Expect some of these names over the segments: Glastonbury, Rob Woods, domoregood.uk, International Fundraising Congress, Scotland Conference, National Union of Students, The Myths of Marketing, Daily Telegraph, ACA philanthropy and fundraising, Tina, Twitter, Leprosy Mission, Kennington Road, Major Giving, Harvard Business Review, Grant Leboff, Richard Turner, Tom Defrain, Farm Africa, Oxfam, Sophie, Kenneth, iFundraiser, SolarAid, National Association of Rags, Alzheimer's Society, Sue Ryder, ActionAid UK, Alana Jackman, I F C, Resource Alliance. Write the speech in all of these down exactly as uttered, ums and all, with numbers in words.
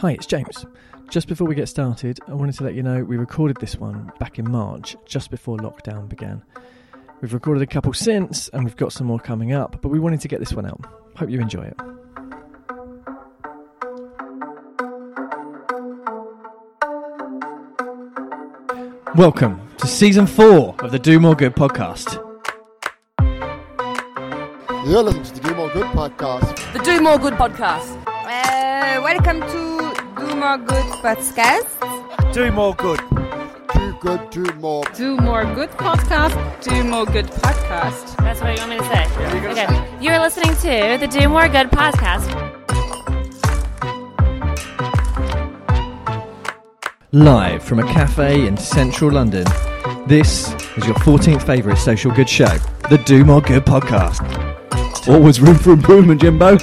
Hi, it's James. Just before we get started, I wanted to let you know we recorded this one back in March, just before lockdown began. We've recorded a couple since, and we've got some more coming up, but we wanted to get this one out. Hope you enjoy it. Welcome to Season four of the Do More Good podcast. You're listening to the Do More Good podcast. The Do More Good podcast. Uh, welcome to... Do More Good podcast. Do More Good. Do Good, do more. Do More Good podcast. Do More Good podcast. That's what you want me to say. Yeah, you're okay. Say. You're listening to the Do More Good podcast. Live from a cafe in central London, this is your fourteenth favourite social good show, the Do More Good podcast. Always room for improvement, Jimbo.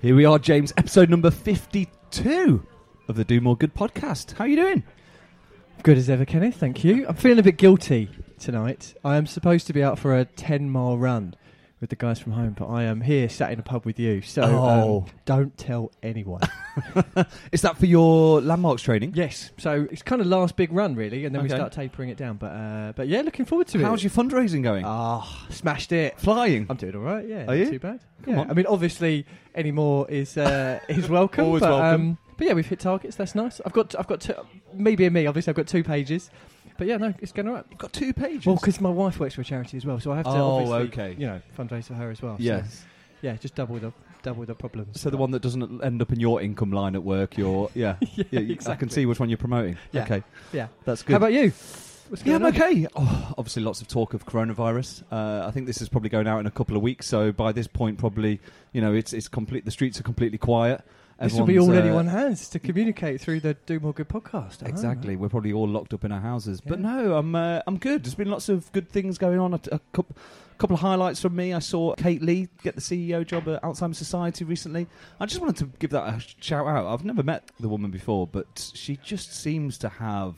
Here we are, James, episode number fifty-two of the Do More Good podcast. How are you doing? Good as ever, Kenneth, thank you. I'm feeling a bit guilty tonight. I am supposed to be out for a ten-mile run with the guys from home, but I am here sat in a pub with you, so oh. um, don't tell anyone. Is that for your landmarks training? Yes, so it's kind of last big run, really, and then okay. we start tapering it down, but uh, but yeah, looking forward to How's it. How's your fundraising going? Ah, oh, smashed it. Flying? I'm doing all right, yeah. Are you? Not too bad. Come yeah. on. I mean, obviously, any more is uh, is welcome. Always but, welcome. Um, but yeah, we've hit targets, that's nice. I've got, t- I've got t- me being me, obviously, I've got two pages. But yeah, no, it's going all right. You've got two pages? Well, because my wife works for a charity as well, so I have to oh, obviously, okay. you know, fundraise for her as well. Yes. So, yeah, just double the, double the problems. So the one that doesn't end up in your income line at work, your, yeah. yeah, yeah exactly. I can see which one you're promoting. Yeah. Okay. Yeah. That's good. How about you? What's going yeah, I'm on? okay. Oh, obviously, lots of talk of coronavirus. Uh, I think this is probably going out in a couple of weeks, so by this point, probably, you know, it's it's complete. the streets are completely quiet. Everyone's this will be all uh, anyone has to communicate through the Do More Good podcast. Exactly. Know. We're probably all locked up in our houses. Yeah. But no, I'm uh, I'm good. There's been lots of good things going on. A, a couple, couple of highlights from me. I saw Kate Lee get the C E O job at Alzheimer's Society recently. I just wanted to give that a shout out. I've never met the woman before, but she just seems to have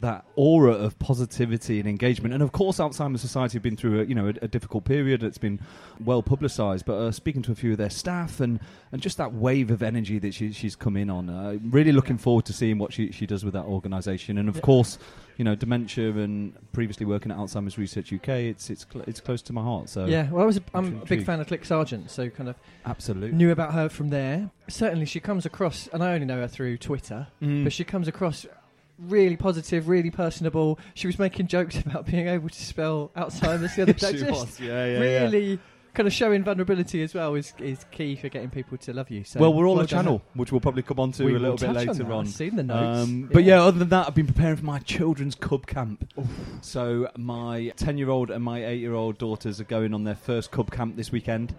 that aura of positivity and engagement. And of course, Alzheimer's Society have been through a, you know, a, a difficult period. It's been well publicised, but uh, speaking to a few of their staff and, and just that wave of energy that she, she's come in on. Uh, really looking forward to seeing what she, she does with that organisation. And of yeah. course, you know, dementia and previously working at Alzheimer's Research U K, it's it's cl- it's close to my heart. So yeah, well, I was a, I'm intrigued. a big fan of C L I C Sargent, so kind of absolutely knew about her from there. Certainly, she comes across, and I only know her through Twitter, mm. but she comes across really positive, really personable. She was making jokes about being able to spell Alzheimer's the other day. She was, yeah, yeah. Really yeah. kind of showing vulnerability as well is is key for getting people to love you. So well, we're all well a channel, ahead. which we'll probably come on to we a little bit later on. That. on. I've seen the notes. Um, yeah. But yeah, other than that, I've been preparing for my children's cub camp. Oof. So my ten-year-old and my eight-year-old daughters are going on their first cub camp this weekend,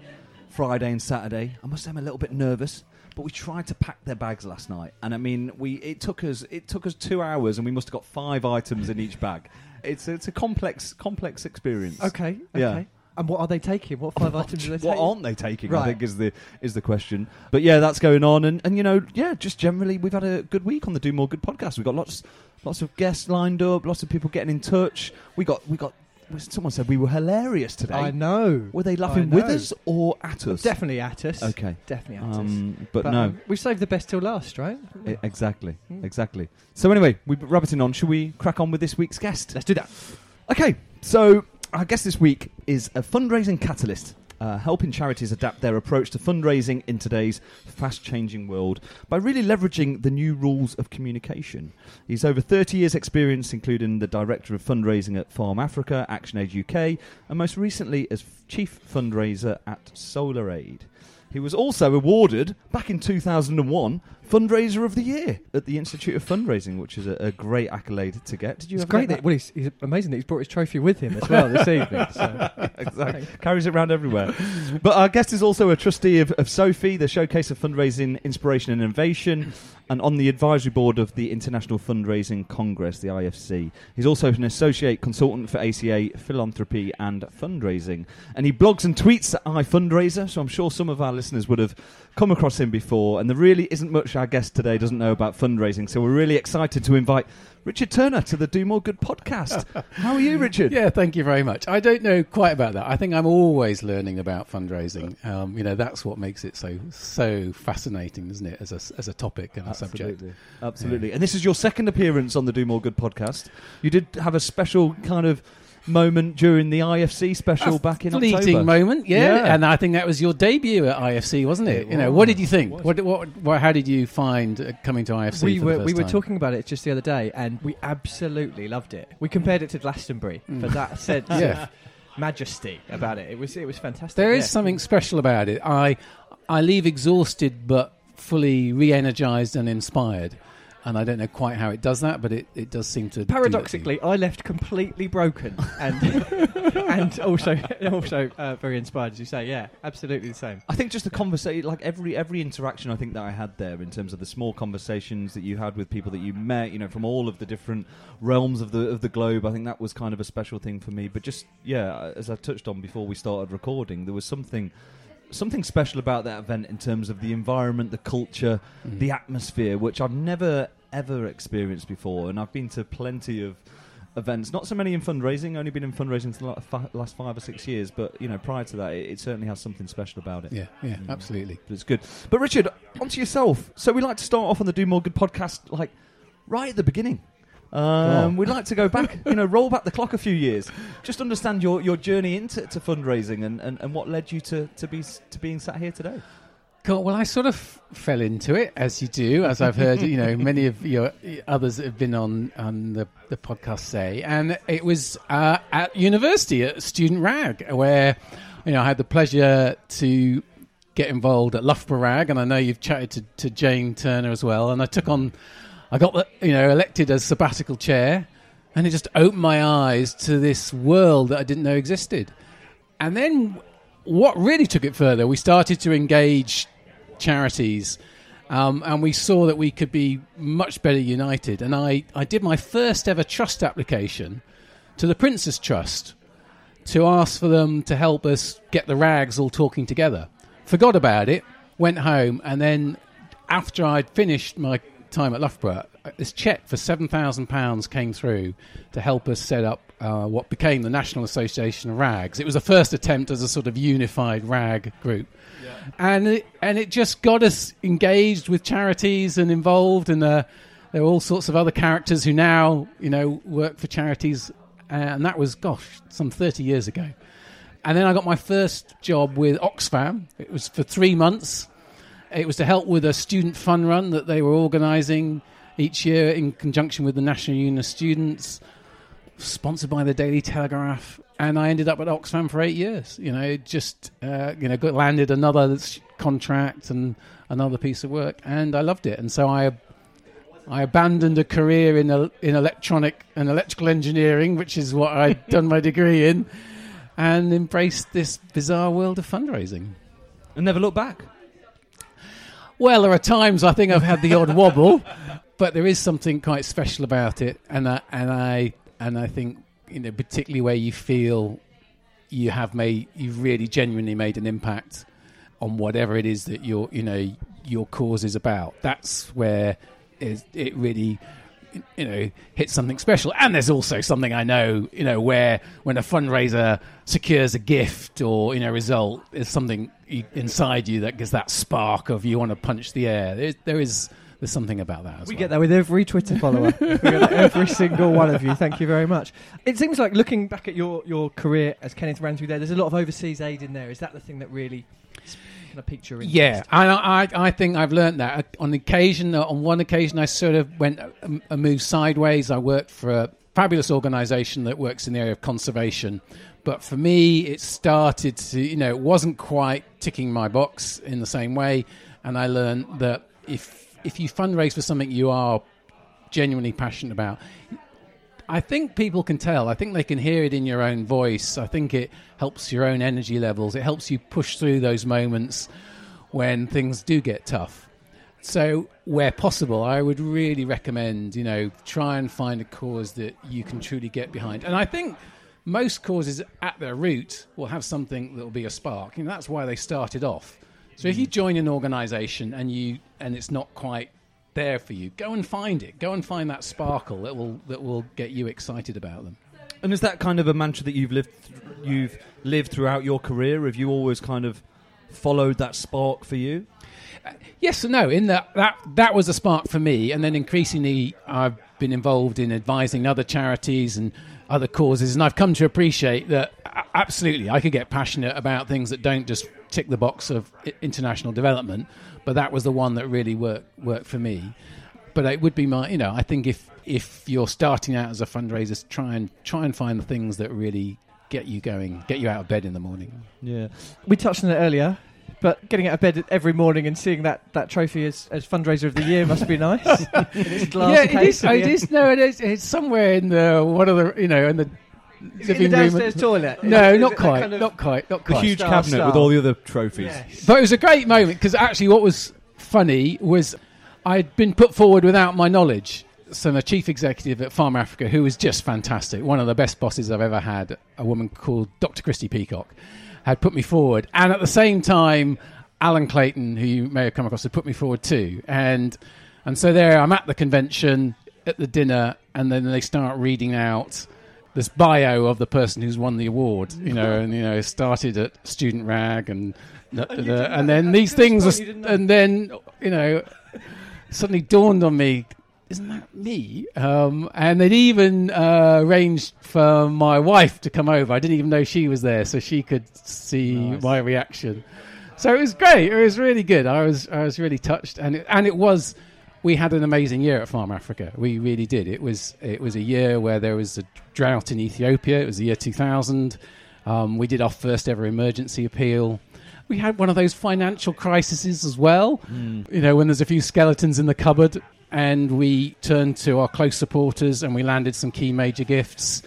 Friday and Saturday. I must say I'm a little bit nervous. But we tried to pack their bags last night, and I mean, we it took us it took us two hours, and we must have got five items in each bag. It's it's a complex complex experience. Okay, okay. Yeah. And what are they taking? What five items are they taking? What aren't they taking? Right. I think is the is the question. But yeah, that's going on, and, and you know, yeah, just generally, we've had a good week on the Do More Good podcast. We've got lots lots of guests lined up, lots of people getting in touch. We got we got. Someone said we were hilarious today. I know. Were they laughing with us or at us? Definitely at us. Okay. Definitely at um, us. But, but no. Um, we saved the best till last, right? I- exactly. Mm. Exactly. So anyway, we're rabbiting on. Should we crack on with this week's guest? Let's do that. Okay. So our guest this week is a fundraising catalyst, uh, helping charities adapt their approach to fundraising in today's fast-changing world by really leveraging the new rules of communication. He's over thirty years' experience, including the Director of Fundraising at Farm Africa, ActionAid U K, and most recently as Chief Fundraiser at SolarAid. He was also awarded, back in two thousand one, Fundraiser of the Year at the Institute of Fundraising, which is a, a great accolade to get. Did you? It's ever great. That? Well, he's, he's amazing that he's brought his trophy with him as well this evening. So. Exactly. Carries it around everywhere. But our guest is also a trustee of, of Sophie, the Showcase of Fundraising, Inspiration and Innovation, and on the advisory board of the International Fundraising Congress, the I F C. He's also an associate consultant for A C A philanthropy and fundraising. And he blogs and tweets at iFundraiser, so I'm sure some of our listeners would have come across him before. And there really isn't much our guest today doesn't know about fundraising, so we're really excited to invite Richard Turner to the Do More Good podcast. How are you, Richard? Yeah, thank you very much. I don't know quite about that. I think I'm always learning about fundraising. Um, you know, that's what makes it so so fascinating, isn't it, as a, as a topic and a Absolutely. subject. Absolutely. Yeah. And this is your second appearance on the Do More Good podcast. You did have a special kind of moment during the I F C special a back in fleeting October. Fleeting moment, yeah. yeah. And I think that was your debut at I F C, wasn't it? it you know, what did you think? What, what, what, how did you find uh, coming to I F C we for were, the first We were time? talking about it just the other day, and we absolutely loved it. We compared it to Glastonbury, mm. but that said yeah. of majesty about it. It was it was fantastic. There yeah. is something special about it. I I leave exhausted but fully re-energised and inspired. And I don't know quite how it does that, but it, it does seem to. Paradoxically, I left completely broken and and also also uh, very inspired, as you say. Yeah, absolutely the same. I think just the conversation, like every every interaction, I think that I had there in terms of the small conversations that you had with people that you met, you know, from all of the different realms of the of the globe. I think that was kind of a special thing for me. But just yeah, as I touched on before we started recording, there was something. Something special about that event in terms of the environment, the culture, mm. the atmosphere, which I've never, ever experienced before. And I've been to plenty of events, not so many in fundraising, only been in fundraising for the last five or six years. But, you know, prior to that, it, it certainly has something special about it. Yeah, yeah, mm. absolutely. But it's good. But, Richard, on to yourself. So we like to start off on the Do More Good podcast, like, right at the beginning. Um, we'd like to go back, you know, roll back the clock a few years. Just understand your, your journey into to fundraising and, and, and what led you to, to be to being sat here today. God, well, I sort of fell into it, as you do, as I've heard, you know, many of your others that have been on, on the, the podcast say. And it was uh, at university, at Student Rag, where, you know, I had the pleasure to get involved at Loughborough Rag. And I know you've chatted to, to Jane Turner as well. And I took on... I got, you know, elected as sabbatical chair, and it just opened my eyes to this world that I didn't know existed. And then what really took it further, we started to engage charities, um, and we saw that we could be much better united. And I, I did my first ever trust application to the Prince's Trust to ask for them to help us get the rags all talking together. Forgot about it, went home, and then after I'd finished my time at Loughborough, this cheque for seven thousand pounds came through to help us set up uh, what became the National Association of Rags. It was the first attempt as a sort of unified rag group. Yeah. And, it, and it just got us engaged with charities and involved, and uh, there were all sorts of other characters who now, you know, work for charities, and that was, gosh, some thirty years ago. And then I got my first job with Oxfam. It was for three months. It was to help with a student fun run that they were organising each year in conjunction with the National Union of Students, sponsored by the Daily Telegraph. And I ended up at Oxfam for eight years. You know, just uh, you know, got landed another contract and another piece of work, and I loved it. And so I, I abandoned a career in a, in electronic and electrical engineering, which is what I'd done my degree in, and embraced this bizarre world of fundraising, and never looked back. Well, there are times I think I've had the odd wobble, but there is something quite special about it, and I, and I and I think, you know, particularly where you feel you have made, you've really genuinely made an impact on whatever it is that your, you know, your cause is about. That's where it really, you know, hits something special. And there's also something I know, you know, where when a fundraiser secures a gift or, you know, result, there's something inside you that gives that spark of you want to punch the air. There, there is there's something about that as we well. Get that with every Twitter follower. We get that every single one of you. Thank you very much. It seems like looking back at your, your career, as Kenneth ran through there, there's a lot of overseas aid in there. Is that the thing that really kind of piqued your interest? Yeah, I, I, I think I've learned that. On occasion, on one occasion, I sort of went a, a move sideways. I worked for a fabulous organisation that works in the area of conservation. But for me, it started to, you know, it wasn't quite ticking my box in the same way. And I learned that if if you fundraise for something you are genuinely passionate about, I think people can tell. I think they can hear it in your own voice. I think it helps your own energy levels. It helps you push through those moments when things do get tough. So where possible, I would really recommend, you know, try and find a cause that you can truly get behind. And I think... most causes at their root will have something that will be a spark. You know, that's why they started off. So if you join an organisation and you and it's not quite there for you. Go and find it. Go and find that sparkle that will that will get you excited about them. And is that kind of a mantra that you've lived th- you've lived throughout your career? Have you always kind of followed that spark for you? Uh, yes and no. In that that that was a spark for me, and then increasingly I've been involved in advising other charities and other causes, and I've come to appreciate that absolutely I could get passionate about things that don't just tick the box of international development, but that was the one that really worked worked for me. But it would be my, you know, I think if if you're starting out as a fundraiser, try and try and find the things that really get you going, get you out of bed in the morning. Yeah, we touched on it earlier, but getting out of bed every morning and seeing that, that trophy as, as fundraiser of the year must be nice. It's glass yeah, case it is. Oh, it is. No, it is. It's somewhere in the one of the, you know, in the living in the downstairs room. Toilet. No, is, not, is quite, kind of not quite. Not quite. The huge star, cabinet star. With all the other trophies. Yes. But it was a great moment because actually, what was funny was I'd been put forward without my knowledge. So the chief executive at Farm Africa, who was just fantastic, one of the best bosses I've ever had, a woman called Doctor Christy Peacock, had put me forward. And at the same time, Alan Clayton, who you may have come across, had put me forward too. And and so there I'm at the convention, at the dinner, and then they start reading out this bio of the person who's won the award, you know, and, you know, started at Student Rag and... and, and, uh, and then these things... Are, and then, you know, suddenly dawned on me... Isn't that me? Um, and they'd even uh, arranged for my wife to come over. I didn't even know she was there, so she could see nice. My reaction. So it was great. It was really good. I was I was really touched, and it, and it was. We had an amazing year at Farm Africa. We really did. It was it was a year where there was a drought in Ethiopia. It was the year two thousand. Um, we did our first ever emergency appeal. We had one of those financial crises as well. Mm. You know, when there's a few skeletons in the cupboard. And we turned to our close supporters and we landed some key major gifts.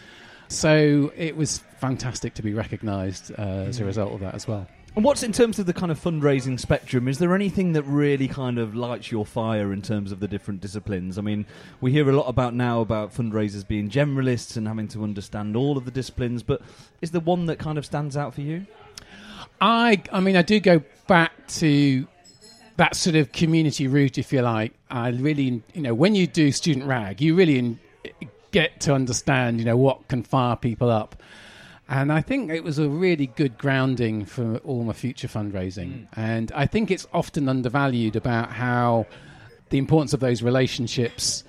So it was fantastic to be recognised uh, as a result of that as well. And what's in terms of the kind of fundraising spectrum? Is there anything that really kind of lights your fire in terms of the different disciplines? I mean, we hear a lot about now about fundraisers being generalists and having to understand all of the disciplines. But is there one that kind of stands out for you? I, I mean, I do go back to... that sort of community route, if you like. I really, you know, when you do Student Rag, you really in, get to understand, you know, what can fire people up. And I think it was a really good grounding for all my future fundraising. Mm. And I think it's often undervalued about how the importance of those relationships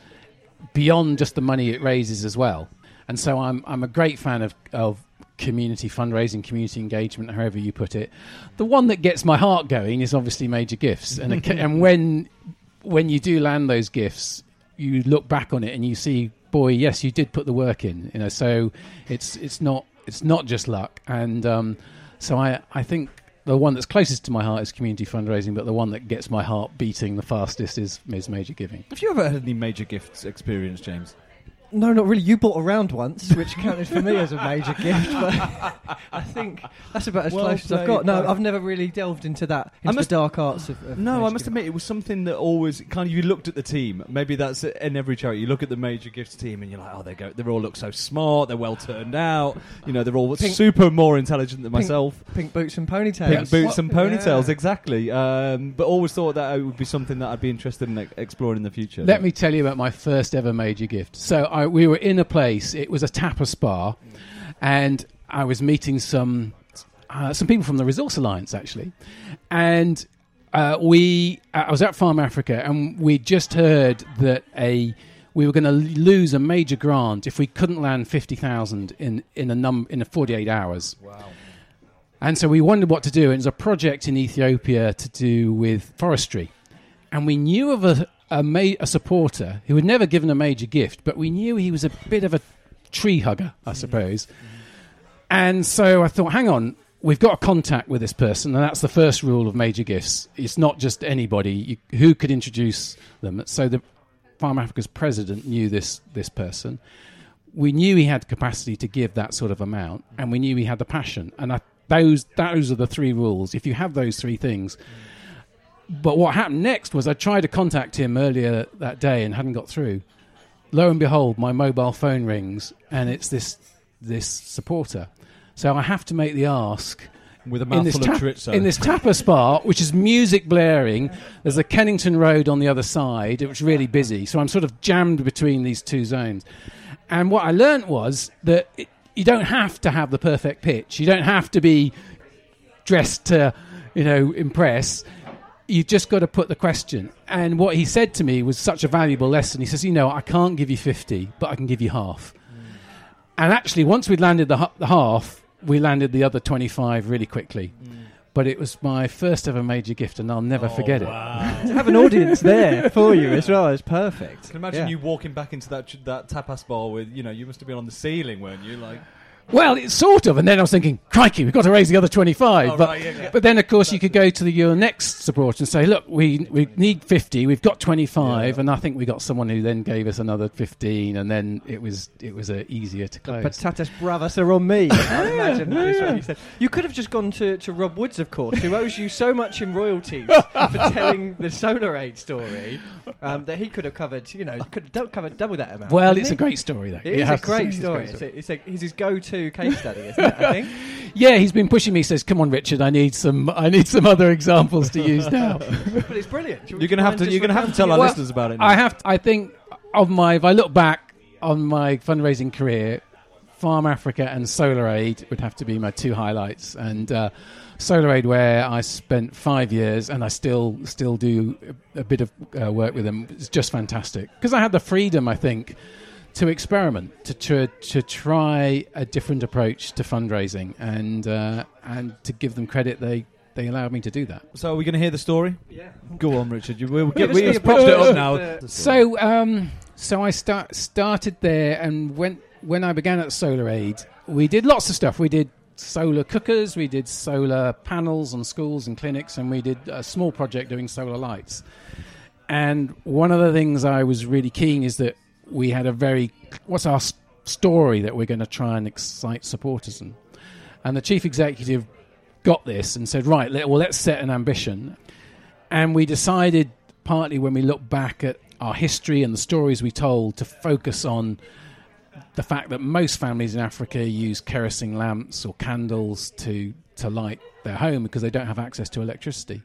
beyond just the money it raises as well. And so I'm I'm a great fan of, of community fundraising, community engagement, however you put it. The one that gets my heart going is obviously major gifts. And it, and when when you do land those gifts, you look back on it and you see, boy, yes, you did put the work in. You know, so it's it's not it's not just luck. And um, so I I think the one that's closest to my heart is community fundraising, but the one that gets my heart beating the fastest is, is major giving. Have you ever had any major gifts experience, James? No, not really. You bought a round once, which counted for me as a major gift, but I think that's about as well close played, as I've got. No, I've never really delved into that, into must, the dark arts of... of no, I must giving. admit, it was something that always... kind of you looked at the team. Maybe that's in every charity. You look at the major gifts team and you're like, oh, they go. They all look so smart, they're well turned out, you know, they're all pink, super more intelligent than pink, myself. Pink boots and ponytails. Pink boots what? and ponytails, yeah. Exactly. Um, but always thought that it would be something that I'd be interested in like, exploring in the future. Let though. me tell you about my first ever major gift. So I I, we were in a place, it was a tapas bar, and I was meeting some uh, some people from the Resource Alliance, actually. And uh, we uh, I was at Farm Africa, and we just heard that a we were going to lose a major grant if we couldn't land fifty thousand in in a num in a forty-eight hours. Wow. And so we wondered what to do, and it was a project in Ethiopia to do with forestry. And we knew of a A, ma- a supporter who had never given a major gift, but we knew he was a bit of a tree hugger, I suppose. And so I thought, hang on, we've got a contact with this person, and that's the first rule of major gifts. It's not just anybody. You, who could introduce them? So the Farm Africa's president knew this this person. We knew he had capacity to give that sort of amount, and we knew he had the passion. And I, those those are the three rules. If you have those three things... But what happened next was I tried to contact him earlier that day and hadn't got through. Lo and behold, my mobile phone rings and it's this this supporter. So I have to make the ask, with a mouthful of chorizo. In this tapas bar, which is music blaring, there's a Kennington Road on the other side, which is really busy. So I'm sort of jammed between these two zones. And what I learnt was that it, you don't have to have the perfect pitch. You don't have to be dressed to, you know, impress. You've just got to put the question. And what he said to me was such a valuable lesson. He says, you know, I can't give you fifty, but I can give you half. Mm. And actually, once we'd landed the, ha- the half, we landed the other twenty-five really quickly. Mm. But it was my first ever major gift, and I'll never oh, forget wow. it. To have an audience there for you as well is perfect. I can imagine yeah. you walking back into that that tapas bar with, you know, you must have been on the ceiling, weren't you? Like, well, it's sort of. And then I was thinking, crikey, we've got to raise the other twenty-five. Oh, but, right, yeah, yeah. but then, of course, That's you could go to the, your next support and say, look, we we need fifty. We've got twenty-five. Yeah. And I think we got someone who then gave us another fifteen. And then it was it was uh, easier to close. The patatas bravas are on me. I imagine yeah. that's what you said. You could have just gone to, to Rob Woods, of course, who owes you so much in royalties for telling the SolarAid story um, that he could have covered, you know, could have covered double that amount. Well, it's a great story, though. It is a great story. It's a, it's a, it's his go-to case study, isn't it, I think? Yeah, he's been pushing me. He says, come on, Richard, I need some I need some other examples to use now. But it's brilliant. You're going to have to you're going to have to tell our well, listeners about it now. I have to, I think of my if I look back on my fundraising career, Farm Africa and SolarAid would have to be my two highlights, and uh, SolarAid, where I spent five years, and I still still do a, a bit of uh, work with them. It's just fantastic because I had the freedom, I think, to experiment, to, to to try a different approach to fundraising, and uh, and to give them credit, they, they allowed me to do that. So are we going to hear the story? Yeah. Go on, Richard. You, we'll get, we just propped it up now. So um, so I start started there, and when when I began at SolarAid, we did lots of stuff. We did solar cookers, we did solar panels on schools and clinics, and we did a small project doing solar lights. And one of the things I was really keen is that we had a very, what's our st- story that we're going to try and excite supporters in? And the chief executive got this and said, right, let, well, let's set an ambition. And we decided, partly when we look back at our history and the stories we told, to focus on the fact that most families in Africa use kerosene lamps or candles to, to light their home because they don't have access to electricity.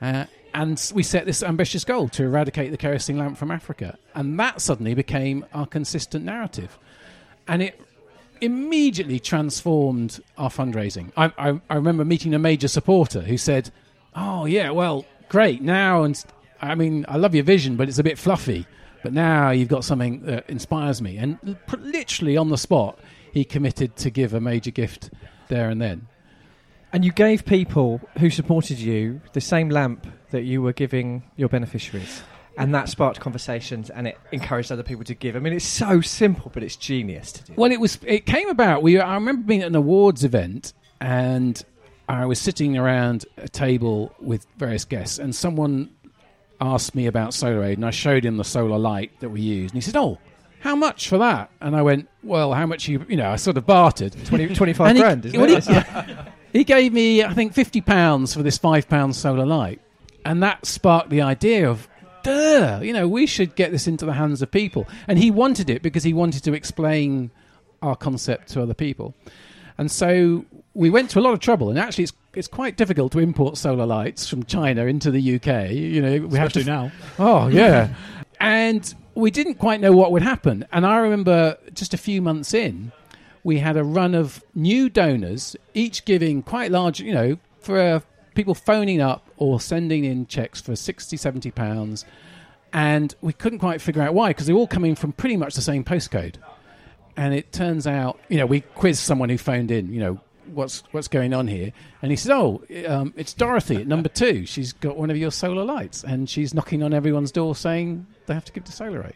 Uh, and we set this ambitious goal to eradicate the kerosene lamp from Africa. And that suddenly became our consistent narrative. And it immediately transformed our fundraising. I, I, I remember meeting a major supporter who said, oh, yeah, well, great. Now, and I mean, I love your vision, but it's a bit fluffy. But now you've got something that inspires me. And literally on the spot, he committed to give a major gift there and then. And you gave people who supported you the same lamp that you were giving your beneficiaries. And that sparked conversations, and it encouraged other people to give. I mean, it's so simple, but it's genius to do. Well, it was. It came about. We. I remember being at an awards event, and I was sitting around a table with various guests, and someone asked me about SolarAid, and I showed him the solar light that we used. And he said, oh, how much for that? And I went, well, how much you... You know, I sort of bartered. twenty, twenty-five grand, he, isn't well, it? Yeah. He gave me, I think, fifty pounds for this five pound solar light. And that sparked the idea of, duh, you know, we should get this into the hands of people. And he wanted it because he wanted to explain our concept to other people. And so we went to a lot of trouble. And actually, it's it's quite difficult to import solar lights from China into the U K. You know, we Especially have to f- now. Oh, yeah. And we didn't quite know what would happen. And I remember just a few months in, we had a run of new donors, each giving quite large, you know, for uh, people phoning up or sending in checks for sixty, seventy pounds. And we couldn't quite figure out why, because they were all coming from pretty much the same postcode. And it turns out, you know, we quizzed someone who phoned in, you know, what's what's going on here? And he said, oh, um, it's Dorothy at number two. She's got one of your solar lights. And she's knocking on everyone's door saying... they have to give to SolarAid.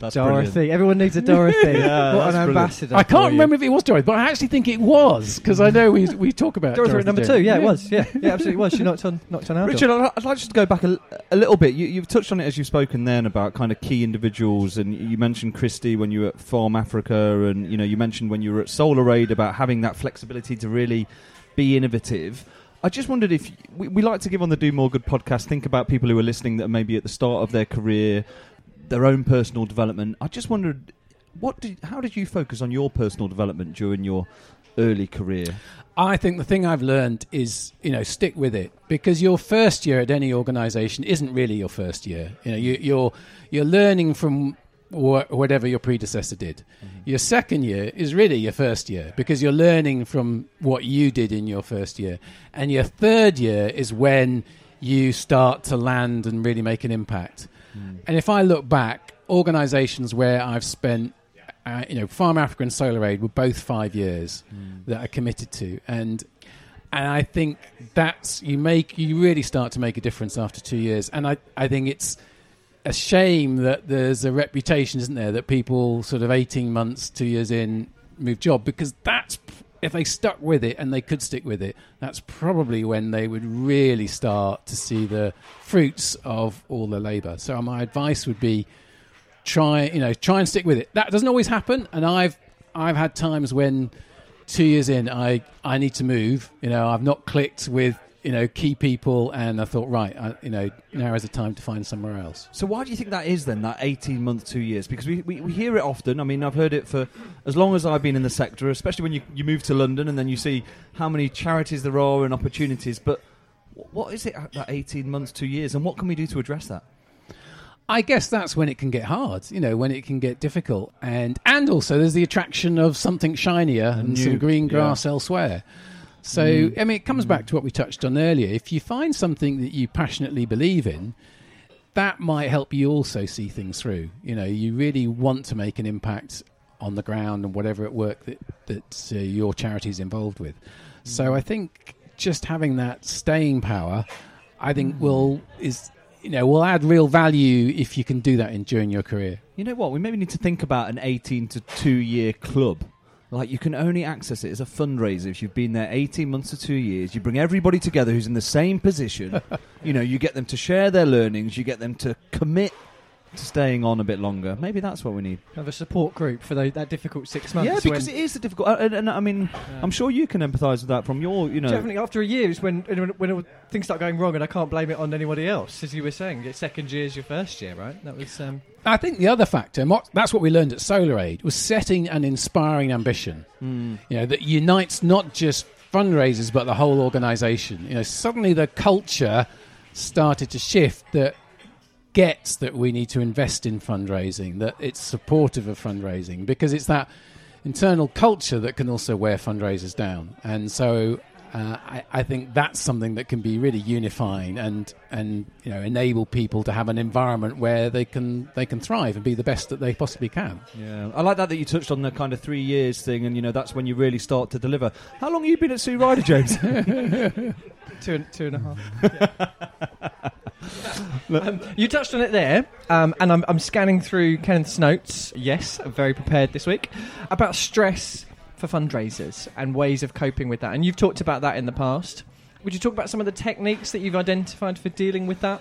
That's Dorothy. Brilliant. Everyone needs a Dorothy. Yeah, what an ambassador. I can't remember if it was Dorothy, but I actually think it was, because I know we we talk about Dorothy. Dorothy number two. Yeah, yeah, it was. Yeah, yeah, absolutely was. She knocked on knocked on our Richard, door. I'd like just to go back a, a little bit. You, you've touched on it as you've spoken then about kind of key individuals, and you mentioned Christy when you were at Farm Africa, and you know you mentioned when you were at SolarAid about having that flexibility to really be innovative. I just wondered if we, we like to give on the Do More Good podcast, think about people who are listening that are maybe at the start of their career, their own personal development. I just wondered, what did, how did you focus on your personal development during your early career? I think the thing I've learned is, you know, stick with it, because your first year at any organisation isn't really your first year. You know, you, you're you're learning from wh- whatever your predecessor did. Mm-hmm. Your second year is really your first year, because you're learning from what you did in your first year. And your third year is when you start to land and really make an impact. Mm. And if I look back, organisations where I've spent Uh, you know, Farm Africa and SolarAid were both five years mm. that I committed to, and and I think that's you make you really start to make a difference after two years. And I, I think it's a shame that there's a reputation, isn't there, that people sort of eighteen months, two years in, move job, because that's if they stuck with it and they could stick with it, that's probably when they would really start to see the fruits of all the labour. So my advice would be, Try you know, try and stick with it. That doesn't always happen, and I've I've had times when two years in I, I need to move. You know, I've not clicked with you know key people, and I thought, right, I, you know, now is the time to find somewhere else. So why do you think that is then? That eighteen month, two years? Because we, we, we hear it often. I mean, I've heard it for as long as I've been in the sector, especially when you you move to London and then you see how many charities there are and opportunities. But what is it that eighteen months, two years, and what can we do to address that? I guess that's when it can get hard, you know, when it can get difficult. And and also there's the attraction of something shinier and, and you, some green grass yeah. elsewhere. So, mm. I mean, it comes mm. back to what we touched on earlier. If you find something that you passionately believe in, that might help you also see things through. You know, you really want to make an impact on the ground and whatever at work that, that uh, your charity is involved with. Mm. So I think just having that staying power, I think, mm. will... is. You know, will add real value if you can do that in, during your career. You know what? We maybe need to think about an eighteen to two year club. Like, you can only access it as a fundraiser if you've been there eighteen months to two years. You bring everybody together who's in the same position. You know, you get them to share their learnings. You get them to commit to staying on a bit longer. Maybe that's what we need. Have a support group for those, that difficult six months. Yeah, because it is a difficult... And, and I mean, yeah. I'm sure you can empathise with that from your, you know... Definitely. After a year is when, when things start going wrong, and I can't blame it on anybody else, as you were saying. Your second year is your first year, right? That was... Um... I think the other factor, that's what we learned at SolarAid, was setting an inspiring ambition. Mm. You know, that unites not just fundraisers, but the whole organisation. You know, suddenly the culture started to shift that... gets that we need to invest in fundraising, that it's supportive of fundraising, because it's that internal culture that can also wear fundraisers down. And so uh, I, I think that's something that can be really unifying and and you know enable people to have an environment where they can they can thrive and be the best that they possibly can. Yeah, I like that that you touched on the kind of three years thing, and you know that's when you really start to deliver. How long have you been at Sue Ryder, James? two and two and a half. Yeah. Um, you touched on it there, um, and I'm, I'm scanning through Kenneth's notes. Yes, I'm very prepared this week about stress for fundraisers and ways of coping with that. And you've talked about that in the past. Would you talk about some of the techniques that you've identified for dealing with that?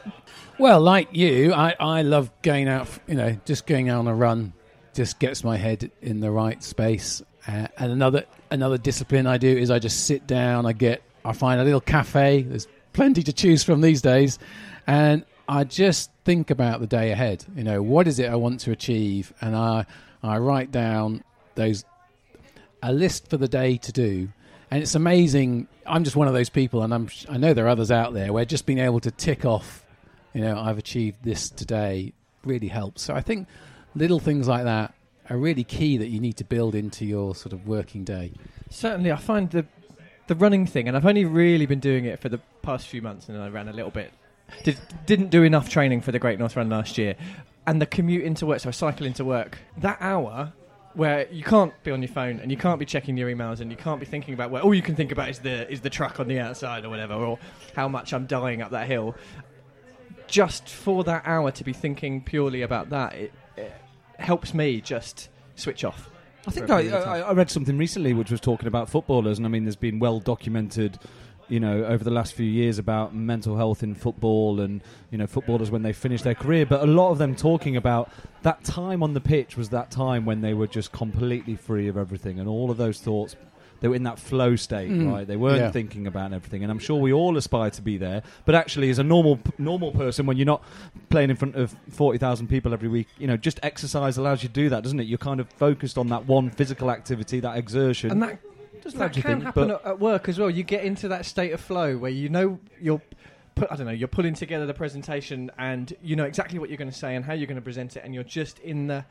Well, like you, I, I love going out. You know, just going out on a run just gets my head in the right space. Uh, and another another discipline I do is I just sit down. I get I find a little cafe. There's plenty to choose from these days. And I just think about the day ahead. You know, what is it I want to achieve? And I I write down those a list for the day to do. And it's amazing. I'm just one of those people, and I'm I know there are others out there where just being able to tick off, you know, I've achieved this today, really helps. So I think little things like that are really key that you need to build into your sort of working day. Certainly, I find the the running thing, and I've only really been doing it for the past few months, and I ran a little bit. Did, didn't do enough training for the Great North Run last year. And the commute into work, so I cycle into work, that hour where you can't be on your phone and you can't be checking your emails and you can't be thinking about where, all you can think about is the is the truck on the outside or whatever, or how much I'm dying up that hill. Just for that hour to be thinking purely about that, it, it helps me just switch off. I think I, I, I read something recently which was talking about footballers, and I mean there's been well-documented... you know, over the last few years about mental health in football and, you know, footballers when they finish their career. But a lot of them talking about that time on the pitch was that time when they were just completely free of everything. And all of those thoughts, they were in that flow state, mm. right? They weren't yeah. thinking about everything. And I'm sure we all aspire to be there. But actually, as a normal normal person, when you're not playing in front of forty thousand people every week, you know, just exercise allows you to do that, doesn't it? You're kind of focused on that one physical activity, that exertion. And that Doesn't that can happen at, at work as well. You get into that state of flow where you know you're, pu- I don't know, you're pulling together the presentation and you know exactly what you're going to say and how you're going to present it, and you're just in the,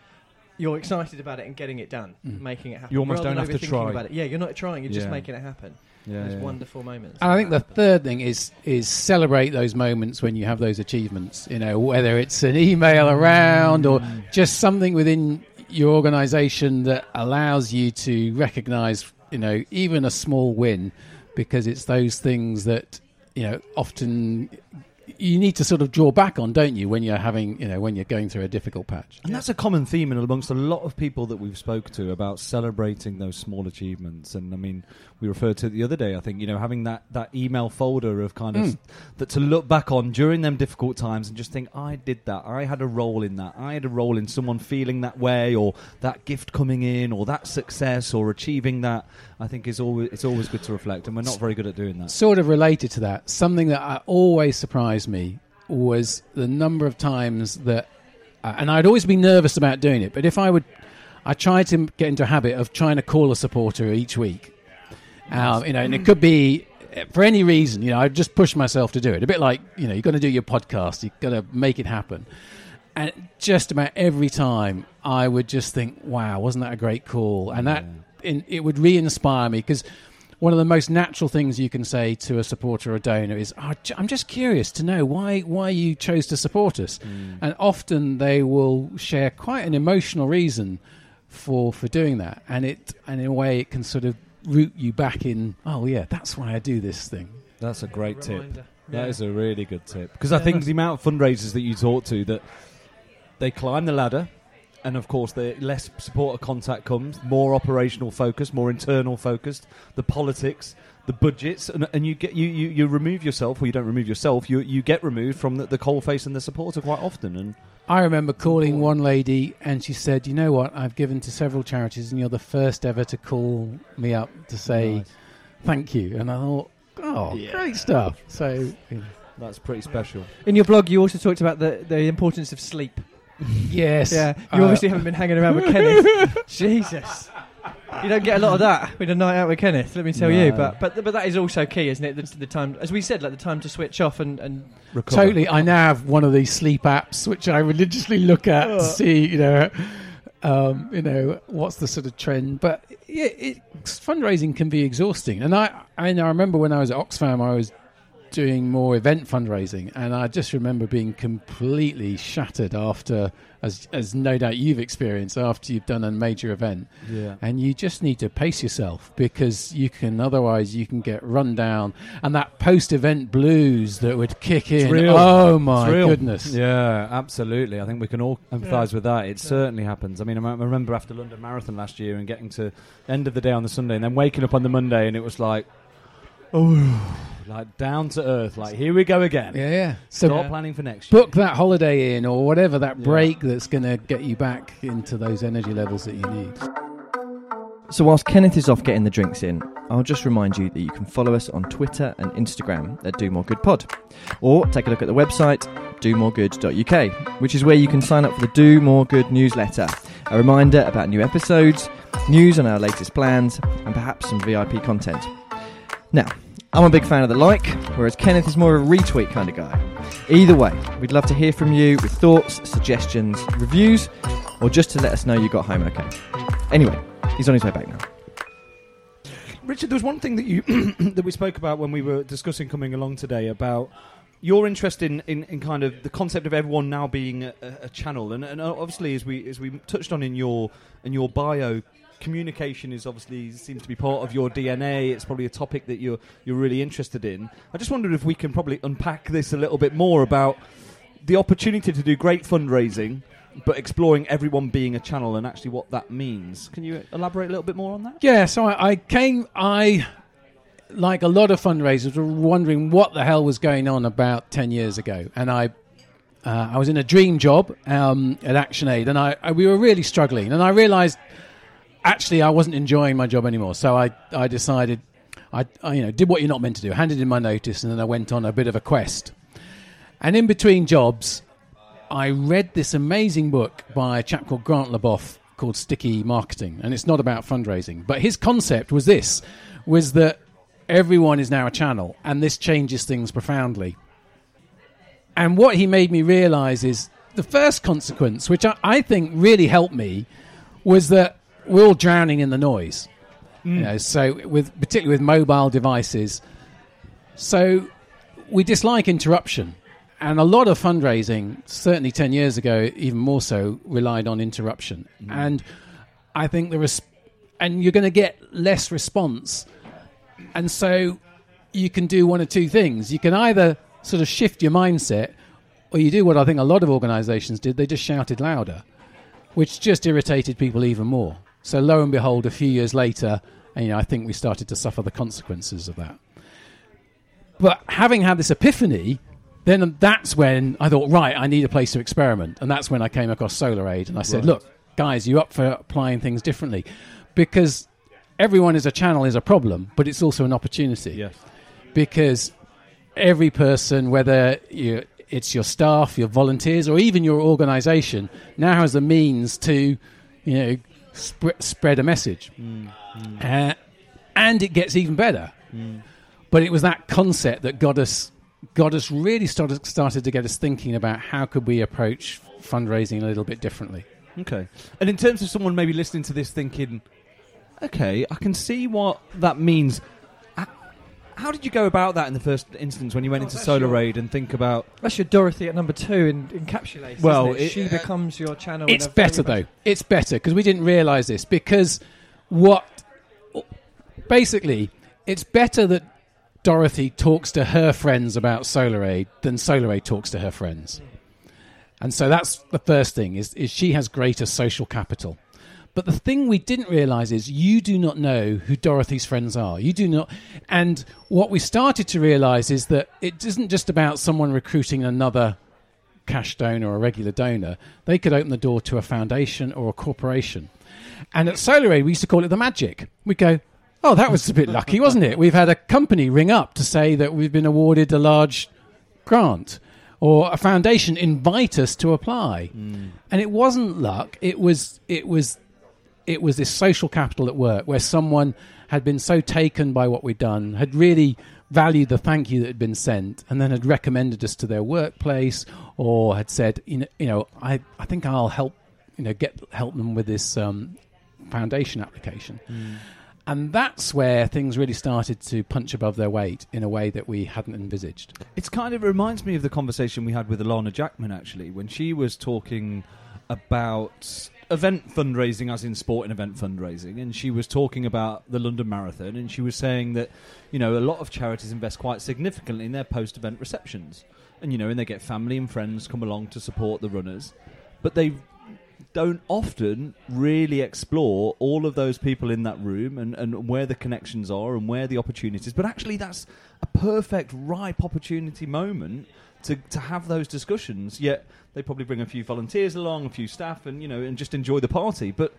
you're excited about it and getting it done, mm. making it happen. You almost Rather don't have to try. About it. Yeah, you're not trying. You're yeah. just making it happen. Yeah, There's yeah. wonderful moments. And I think the happens. third thing is is celebrate those moments when you have those achievements. You know, whether it's an email around or yeah. just something within your organisation that allows you to recognise, you know, even a small win, because it's those things that, you know, often you need to sort of draw back on, don't you, when you're having, you know, when you're going through a difficult patch. And yeah. that's a common theme in amongst a lot of people that we've spoke to about celebrating those small achievements. And I mean, we referred to it the other day, I think, you know, having that, that email folder of kind of mm. that to look back on during them difficult times and just think, I did that. I had a role in that. I had a role in someone feeling that way, or that gift coming in, or that success, or achieving that. I think is always, it's always good to reflect, and we're not very good at doing that. Sort of related to that, something that I always surprised me was the number of times that uh, and I'd always be nervous about doing it, but if I would I tried to get into a habit of trying to call a supporter each week, um, you know, and it could be for any reason, you know, I'd just push myself to do it, a bit like, you know, you've got to do your podcast, you've got to make it happen. And just about every time I would just think, wow, wasn't that a great call? And that yeah. in, it would re-inspire me, because one of the most natural things you can say to a supporter or a donor is, oh, I'm just curious to know why why you chose to support us. Mm. And often they will share quite an emotional reason for for doing that. And it and in a way it can sort of root you back in, oh, yeah, that's why I do this thing. That's a great tip. Yeah. That is a really good tip. Because yeah, I think the amount of fundraisers that you talk to, that they climb the ladder, and of course, the less supporter contact comes, more operational focus, more internal focused, the politics, the budgets, and, and you get you, you, you remove yourself, or you don't remove yourself, you you get removed from the, the coalface and the supporter quite often. And I remember calling one lady, and she said, "You know what? I've given to several charities, and you're the first ever to call me up to say nice. thank you." And I thought, "Oh, yeah. great stuff!" So yeah. that's pretty special. In your blog, you also talked about the the importance of sleep. Yes. Yeah. You uh, obviously haven't been hanging around with Kenneth. Jesus. You don't get a lot of that with a night out with Kenneth, let me tell no. you. But but but that is also key, isn't it? The, the time, as we said, like the time to switch off and, and recover. Totally. I now have one of these sleep apps which I religiously look at oh. to see, you know, um, you know, what's the sort of trend. But yeah, it, fundraising can be exhausting. And I, I mean, I remember when I was at Oxfam, I was doing more event fundraising, and I just remember being completely shattered after, as as no doubt you've experienced, after you've done a major event. Yeah. And you just need to pace yourself, because you can otherwise you can get run down, and that post-event blues that would kick in. It's real. Oh my it's real. goodness. Yeah, absolutely. I think we can all empathise yeah. with that. It yeah. certainly happens. I mean, I remember after London Marathon last year and getting to end of the day on the Sunday and then waking up on the Monday, and it was like, oh. Like down to earth, like here we go again. Yeah, yeah. So start yeah. planning for next year. Book that holiday in, or whatever, that yeah. break that's going to get you back into those energy levels that you need. So whilst Kenneth is off getting the drinks in, I'll just remind you that you can follow us on Twitter and Instagram at Do More Good Pod, or take a look at the website do more good dot U K, which is where you can sign up for the Do More Good newsletter. A reminder about new episodes, news on our latest plans, and perhaps some V I P content. Now, I'm a big fan of the like, whereas Kenneth is more of a retweet kind of guy. Either way, we'd love to hear from you with thoughts, suggestions, reviews, or just to let us know you got home okay. Anyway, he's on his way back now. Richard, there was one thing that you that we spoke about when we were discussing coming along today about your interest in, in, in kind of the concept of everyone now being a, a channel, and, and obviously as we as we touched on in your in your bio. Communication is obviously seems to be part of your D N A. It's probably a topic that you're you're really interested in. I just wondered if we can probably unpack this a little bit more about the opportunity to do great fundraising, but exploring everyone being a channel and actually what that means. Can you elaborate a little bit more on that? Yeah. So I, I came. I like a lot of fundraisers were wondering what the hell was going on about ten years ago, and I. Uh, I was in a dream job um, at ActionAid, and I, I we were really struggling, and I realised. Actually, I wasn't enjoying my job anymore, so I, I decided I, I you know did what you're not meant to do, handed in my notice, and then I went on a bit of a quest. And in between jobs, I read this amazing book by a chap called Grant Leboff called Sticky Marketing, and it's not about fundraising. But his concept was this, was that everyone is now a channel, and this changes things profoundly. And what he made me realise is the first consequence, which I, I think really helped me, was that we're all drowning in the noise. Mm. You know, so with particularly with mobile devices. So we dislike interruption. And a lot of fundraising, certainly ten years ago, even more so, relied on interruption. Mm. And I think the res- and you're going to get less response. And so you can do one of two things. You can either sort of shift your mindset, or you do what I think a lot of organisations did. They just shouted louder, which just irritated people even more. So lo and behold, a few years later, and, you know, I think we started to suffer the consequences of that. But having had this epiphany, then that's when I thought, right, I need a place to experiment. And that's when I came across SolarAid. And I said, right. Look, guys, you up for applying things differently? Because everyone is a channel is a problem, but it's also an opportunity. Yes. Because every person, whether you, it's your staff, your volunteers, or even your organisation, now has the means to, you know, sp- spread a message. Mm, mm. Uh, and it gets even better. Mm. But it was that concept that got us... got us really started started to get us thinking about how could we approach fundraising a little bit differently. Okay. And in terms of someone maybe listening to this thinking, okay, I can see what that means. How did you go about that in the first instance when you went oh, into SolarAid and think about... That's your Dorothy at number two in encapsulates, well, isn't it? It she uh, becomes your channel. It's better, though. It's better, because we didn't realise this. Because what... Basically, it's better that Dorothy talks to her friends about SolarAid than SolarAid talks to her friends. And so that's the first thing, is, is she has greater social capital. But the thing we didn't realise is you do not know who Dorothy's friends are. You do not. And what we started to realise is that it isn't just about someone recruiting another cash donor or a regular donor. They could open the door to a foundation or a corporation. And at SolarAid, we used to call it the magic. We'd go, oh, that was a bit lucky, wasn't it? We've had a company ring up to say that we've been awarded a large grant, or a foundation invite us to apply. Mm. And it wasn't luck. It was it was, it was this social capital at work where someone had been so taken by what we'd done, had really valued the thank you that had been sent, and then had recommended us to their workplace, or had said, you know, you know I, I think I'll help, you know, get help them with this um, foundation application. Mm. And that's where things really started to punch above their weight in a way that we hadn't envisaged. It's kind of reminds me of the conversation we had with Alana Jackman, actually, when she was talking about event fundraising, as in sport and event fundraising, and she was talking about the London Marathon, and she was saying that, you know, a lot of charities invest quite significantly in their post-event receptions. And, you know, and they get family and friends come along to support the runners. But they've don't often really explore all of those people in that room and, and where the connections are and where the opportunities. But actually, that's a perfect, ripe opportunity moment to, to have those discussions. Yet they probably bring a few volunteers along, a few staff, and, you know, and just enjoy the party. But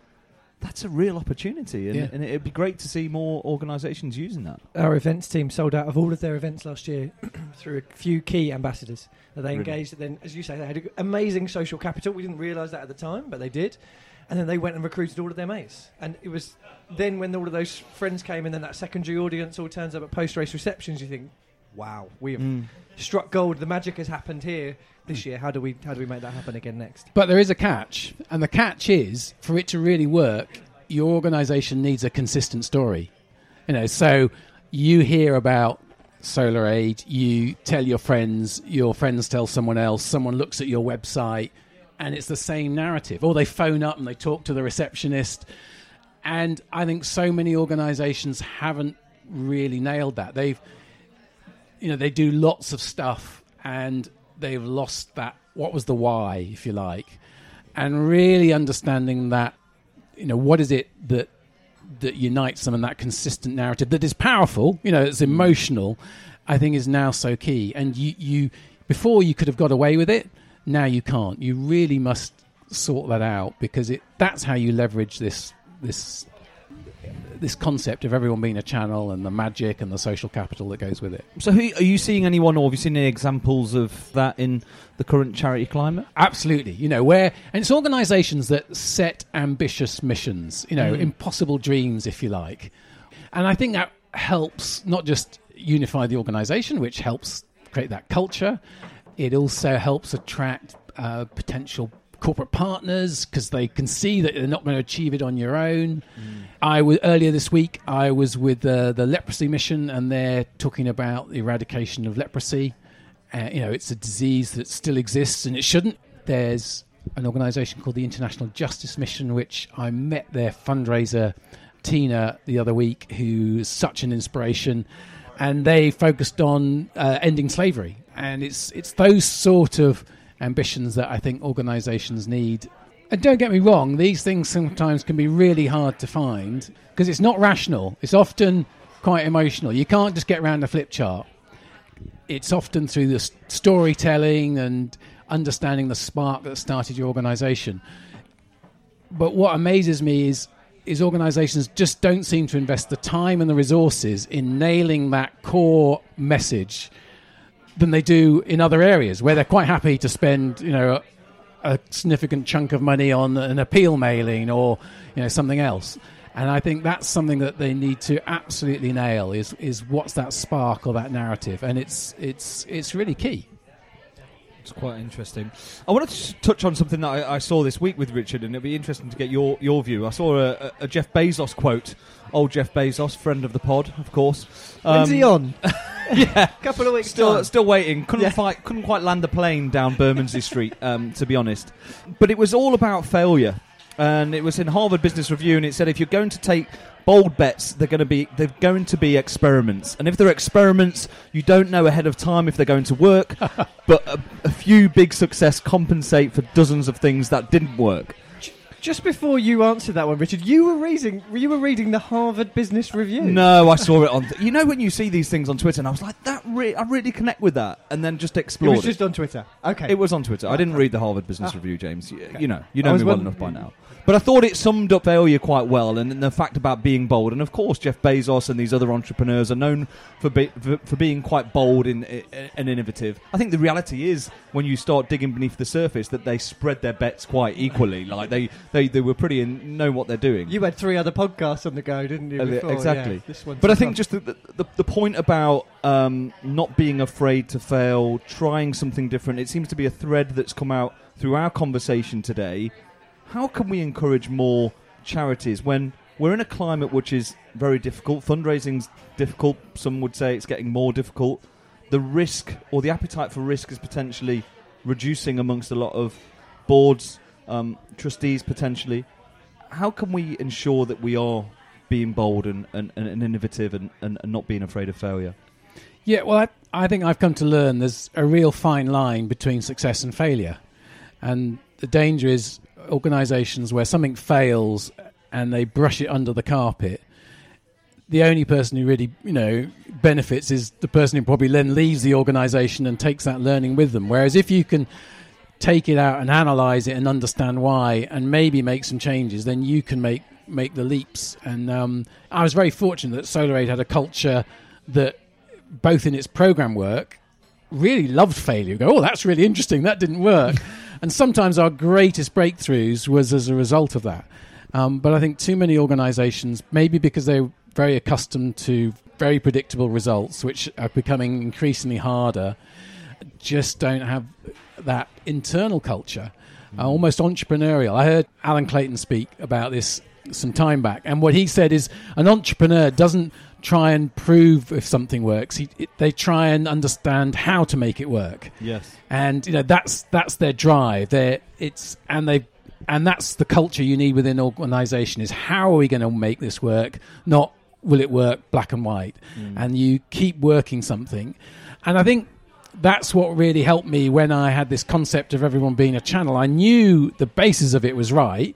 that's a real opportunity, and, yeah. and it'd be great to see more organisations using that. Our events team sold out of all of their events last year through a few key ambassadors that they engaged. And then, as you say, they had amazing social capital. We didn't realise that at the time, but they did. And then they went and recruited all of their mates. And it was then when all of those friends came, and then that secondary audience all turns up at post-race receptions, you think, wow, we have mm. struck gold. The magic has happened here this year. How do we how do we make that happen again next? But there is a catch, and the catch is, for it to really work, your organisation needs a consistent story. You know, so you hear about SolarAid, you tell your friends, your friends tell someone else, someone looks at your website, and it's the same narrative. Or they phone up and they talk to the receptionist. And I think so many organisations haven't really nailed that. They've You know, they do lots of stuff, and they've lost that. What was the why, if you like, and really understanding that, you know, what is it that that unites them, and that consistent narrative that is powerful. You know, it's emotional. I think is now so key. And you, you before you could have got away with it. Now you can't. You really must sort that out, because it that's how you leverage this this this concept of everyone being a channel and the magic and the social capital that goes with it. So who, are you seeing anyone, or have you seen any examples of that in the current charity climate? Absolutely. You know, where, and it's organisations that set ambitious missions, you know, mm. impossible dreams, if you like. And I think that helps not just unify the organisation, which helps create that culture. It also helps attract uh, potential corporate partners, because they can see that they're not going to achieve it on your own. Mm. I was earlier this week, I was with uh, the leprosy mission, and they're talking about the eradication of leprosy. Uh, you know, it's a disease that still exists and it shouldn't. There's an organisation called the International Justice Mission, which I met their fundraiser, Tina, the other week, who's such an inspiration. And they focused on uh, ending slavery. And it's it's those sort of ambitions that I think organisations need. And don't get me wrong, these things sometimes can be really hard to find because it's not rational. It's often quite emotional. You can't just get around the flip chart. It's often through the storytelling and understanding the spark that started your organisation. But what amazes me is is organisations just don't seem to invest the time and the resources in nailing that core message than they do in other areas, where they're quite happy to spend, you know, a, a significant chunk of money on an appeal mailing or, you know, something else. And I think that's something that they need to absolutely nail, is is what's that spark or that narrative. And it's it's it's really key. It's quite interesting. I wanted to touch on something that I, I saw this week with Richard, and it'd be interesting to get your, your view. I saw a, a Jeff Bezos quote. Old Jeff Bezos, friend of the pod, of course. Um, When's he on? Yeah, couple of weeks. Still, time. still waiting. Couldn't yeah. fight, Couldn't quite land a plane down Bermondsey Street, um, to be honest. But it was all about failure, and it was in Harvard Business Review, and it said if you're going to take bold bets, they're going to be they're going to be experiments, and if they're experiments, you don't know ahead of time if they're going to work. But a, a few big success compensate for dozens of things that didn't work. Just before you answer that one, Richard, you were reading you were reading the Harvard Business Review. No, I saw it on... Th- you know when you see these things on Twitter, and I was like, that re- I really connect with that, and then just explored it. Was it was just on Twitter? Okay. It was on Twitter. I didn't read the Harvard Business ah. Review, James. You, okay. you know, you know me well enough by now. But I thought it summed up failure quite well, and, and the fact about being bold. And of course, Jeff Bezos and these other entrepreneurs are known for be- for, for being quite bold and, and innovative. I think the reality is, when you start digging beneath the surface, that they spread their bets quite equally. Like, they... They they were pretty in, know what they're doing. You had three other podcasts on the go, didn't you? Before? Exactly. Yeah, this one's but I think fun. just the, the the point about um, not being afraid to fail, trying something different. It seems to be a thread that's come out through our conversation today. How can we encourage more charities when we're in a climate which is very difficult? Fundraising's difficult. Some would say it's getting more difficult. The risk, or the appetite for risk, is potentially reducing amongst a lot of boards. Um, trustees potentially. How can we ensure that we are being bold and, and, and innovative and, and, and not being afraid of failure? Yeah, well, I, I think I've come to learn there's a real fine line between success and failure. And the danger is organisations where something fails and they brush it under the carpet. The only person who really, you know, benefits is the person who probably then leaves the organisation and takes that learning with them. Whereas if you can take it out and analyse it and understand why, and maybe make some changes, then you can make, make the leaps. And um, I was very fortunate that SolarAid had a culture that, both in its programme work, really loved failure. You go, oh, that's really interesting, that didn't work. And sometimes our greatest breakthroughs was as a result of that. Um, but I think too many organisations, maybe because they're very accustomed to very predictable results, which are becoming increasingly harder, just don't have that internal culture, uh, almost entrepreneurial. I heard Alan Clayton speak about this some time back, and what he said is an entrepreneur doesn't try and prove if something works. He, it, they try and understand how to make it work. Yes, and you know that's that's their drive. They're, it's and they and that's the culture you need within an organisation, is how are we going to make this work? Not will it work? Black and white, mm. and you keep working something, and I think. That's what really helped me when I had this concept of everyone being a channel. I knew the basis of it was right,